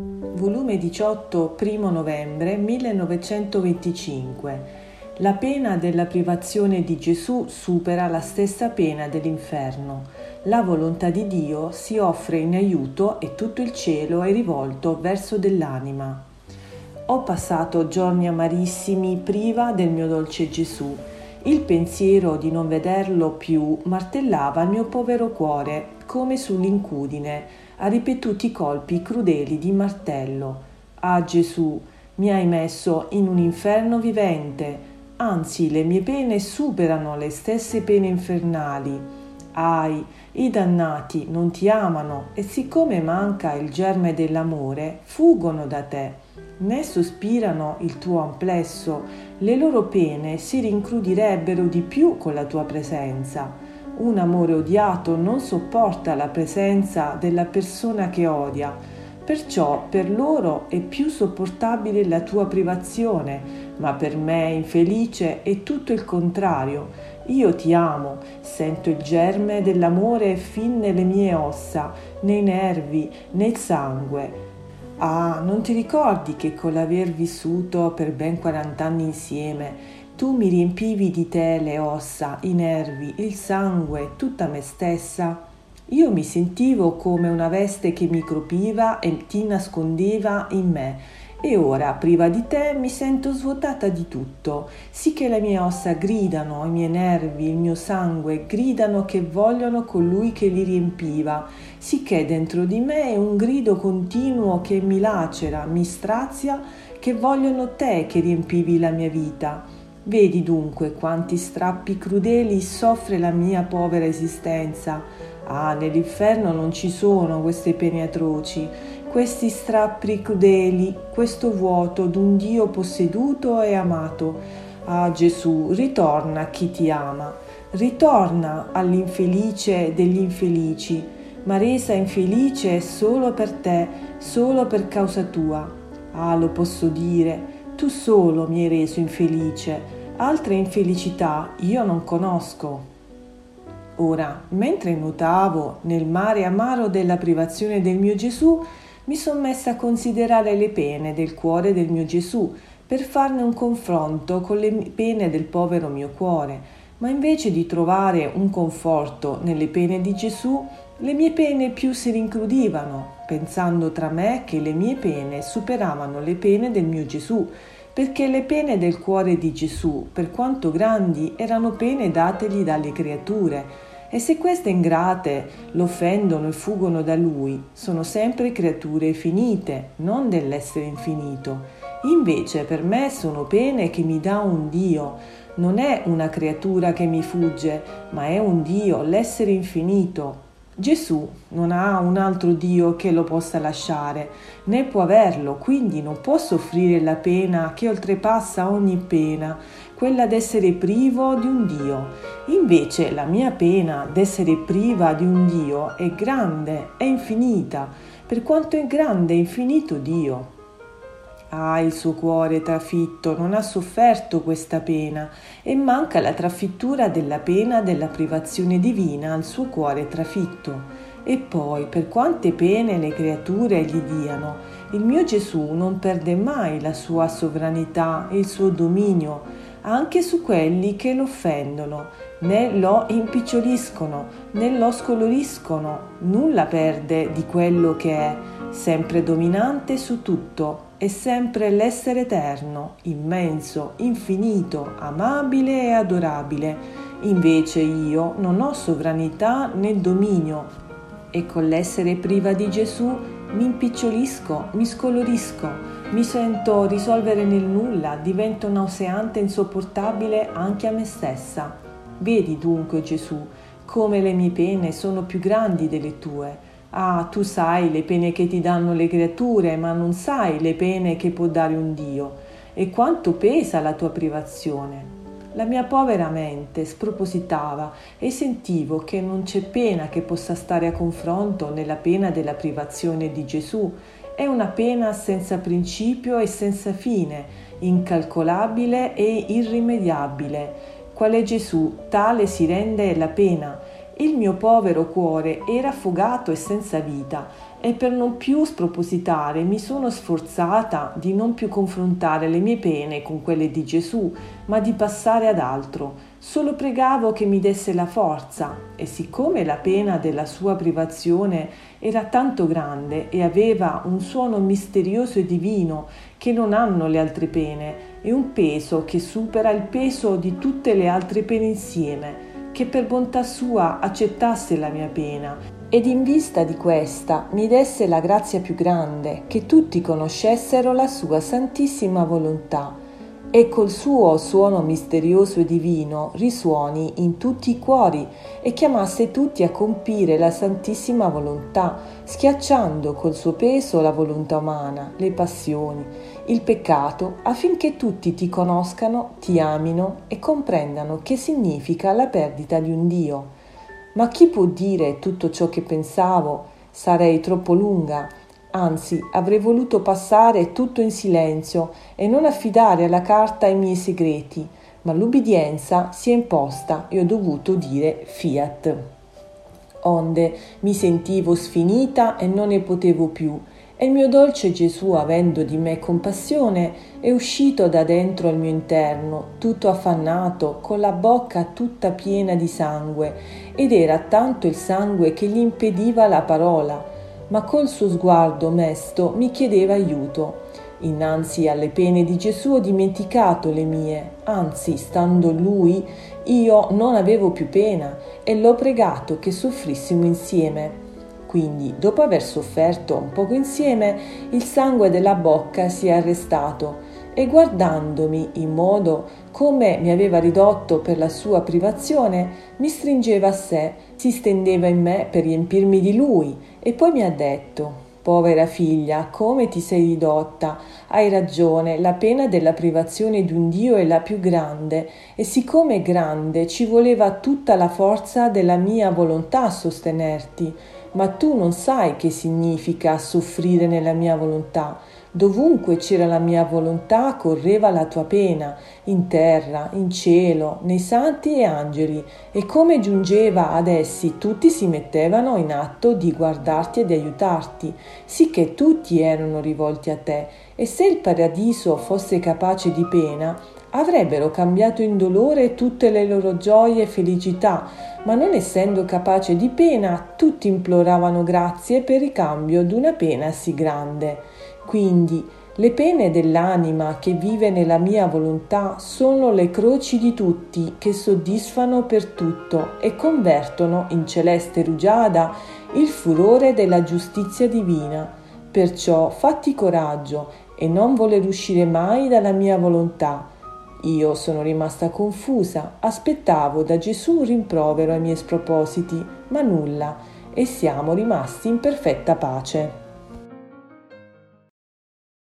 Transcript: Volume 18, 1 novembre 1925. La pena della privazione di Gesù supera la stessa pena dell'inferno. La volontà di Dio si offre in aiuto e tutto il cielo è rivolto verso dell'anima. Ho passato giorni amarissimi priva del mio dolce Gesù. Il pensiero di non vederlo più martellava il mio povero cuore come sull'incudine a ripetuti colpi crudeli di martello. Ah Gesù, mi hai messo in un inferno vivente, anzi le mie pene superano le stesse pene infernali. Ahi, i dannati non ti amano e siccome manca il germe dell'amore, fuggono da te, né sospirano il tuo amplesso, le loro pene si rincrudirebbero di più con la tua presenza. Un amore odiato non sopporta la presenza della persona che odia, perciò per loro è più sopportabile la tua privazione, ma per me infelice è tutto il contrario. Io ti amo, sento il germe dell'amore fin nelle mie ossa, nei nervi, nel sangue. Ah, non ti ricordi che con l'aver vissuto per ben 40 anni insieme tu mi riempivi di te le ossa, i nervi, il sangue, tutta me stessa? Io mi sentivo come una veste che mi cropiva e ti nascondeva in me. E ora, priva di te, mi sento svuotata di tutto, sì che le mie ossa gridano, i miei nervi, il mio sangue gridano che vogliono colui che li riempiva, sicché dentro di me è un grido continuo che mi lacera, mi strazia, che vogliono te che riempivi la mia vita. Vedi dunque quanti strappi crudeli soffre la mia povera esistenza. Ah, nell'inferno non ci sono queste pene atroci, questi strappi crudeli, questo vuoto d'un Dio posseduto e amato. Ah Gesù, ritorna a chi ti ama, ritorna all'infelice degli infelici, ma resa infelice solo per te, solo per causa tua. Ah, lo posso dire, tu solo mi hai reso infelice, altre infelicità io non conosco. Ora, mentre nuotavo nel mare amaro della privazione del mio Gesù, mi sono messa a considerare le pene del cuore del mio Gesù per farne un confronto con le pene del povero mio cuore, ma invece di trovare un conforto nelle pene di Gesù, le mie pene più si rincrudivano, pensando tra me che le mie pene superavano le pene del mio Gesù, perché le pene del cuore di Gesù, per quanto grandi, erano pene dategli dalle creature. E se queste ingrate lo offendono e fuggono da lui, sono sempre creature finite, non dell'essere infinito. Invece per me sono pene che mi dà un Dio, non è una creatura che mi fugge, ma è un Dio, l'essere infinito. Gesù non ha un altro Dio che lo possa lasciare, né può averlo, quindi non può soffrire la pena che oltrepassa ogni pena, quella d'essere privo di un Dio. Invece la mia pena d'essere priva di un Dio è grande, è infinita, per quanto è grande e infinito Dio. Ah, il suo cuore trafitto non ha sofferto questa pena e manca la trafittura della pena della privazione divina al suo cuore trafitto. E poi, per quante pene le creature gli diano, il mio Gesù non perde mai la sua sovranità e il suo dominio anche su quelli che lo offendono, né lo impiccioliscono, né lo scoloriscono, nulla perde di quello che è, sempre dominante su tutto. È sempre l'essere eterno, immenso, infinito, amabile e adorabile. Invece io non ho sovranità né dominio e con l'essere priva di Gesù mi impicciolisco, mi scolorisco, mi sento risolvere nel nulla, divento nauseante e insopportabile anche a me stessa. Vedi dunque Gesù come le mie pene sono più grandi delle tue. Ah, tu sai le pene che ti danno le creature, ma non sai le pene che può dare un Dio. E quanto pesa la tua privazione? La mia povera mente spropositava e sentivo che non c'è pena che possa stare a confronto nella pena della privazione di Gesù. È una pena senza principio e senza fine, incalcolabile e irrimediabile. Quale Gesù, tale si rende la pena. Il mio povero cuore era affogato e senza vita, e per non più spropositare mi sono sforzata di non più confrontare le mie pene con quelle di Gesù, ma di passare ad altro. Solo pregavo che mi desse la forza, e siccome la pena della sua privazione era tanto grande e aveva un suono misterioso e divino che non hanno le altre pene, e un peso che supera il peso di tutte le altre pene insieme, che per bontà sua accettasse la mia pena, ed in vista di questa mi desse la grazia più grande, che tutti conoscessero la sua santissima volontà, e col suo suono misterioso e divino risuoni in tutti i cuori e chiamasse tutti a compire la santissima volontà, schiacciando col suo peso la volontà umana, le passioni, il peccato, affinché tutti ti conoscano, ti amino e comprendano che significa la perdita di un Dio. Ma chi può dire tutto ciò che pensavo? Sarei troppo lunga. Anzi, avrei voluto passare tutto in silenzio e non affidare alla carta i miei segreti, ma l'ubbidienza si è imposta e ho dovuto dire fiat. Onde mi sentivo sfinita e non ne potevo più, e il mio dolce Gesù, avendo di me compassione, è uscito da dentro al mio interno, tutto affannato, con la bocca tutta piena di sangue, ed era tanto il sangue che gli impediva la parola, ma col suo sguardo mesto mi chiedeva aiuto. Innanzi alle pene di Gesù ho dimenticato le mie, anzi, stando lui, io non avevo più pena e l'ho pregato che soffrissimo insieme. Quindi, dopo aver sofferto un poco insieme, il sangue della bocca si è arrestato e, guardandomi in modo come mi aveva ridotto per la sua privazione, mi stringeva a sé, si stendeva in me per riempirmi di lui, e poi mi ha detto: «Povera figlia, come ti sei ridotta? Hai ragione, la pena della privazione di un Dio è la più grande, e siccome è grande ci voleva tutta la forza della mia volontà a sostenerti, ma tu non sai che significa soffrire nella mia volontà. Dovunque c'era la mia volontà correva la tua pena, in terra, in cielo, nei santi e angeli, e come giungeva ad essi tutti si mettevano in atto di guardarti e di aiutarti, sicché tutti erano rivolti a te, e se il paradiso fosse capace di pena, avrebbero cambiato in dolore tutte le loro gioie e felicità, ma non essendo capace di pena, tutti imploravano grazie per ricambio d'una pena sì grande. Quindi le pene dell'anima che vive nella mia volontà sono le croci di tutti, che soddisfano per tutto e convertono in celeste rugiada il furore della giustizia divina. Perciò fatti coraggio e non voler uscire mai dalla mia volontà». Io sono rimasta confusa, aspettavo da Gesù un rimprovero ai miei spropositi, ma nulla, e siamo rimasti in perfetta pace.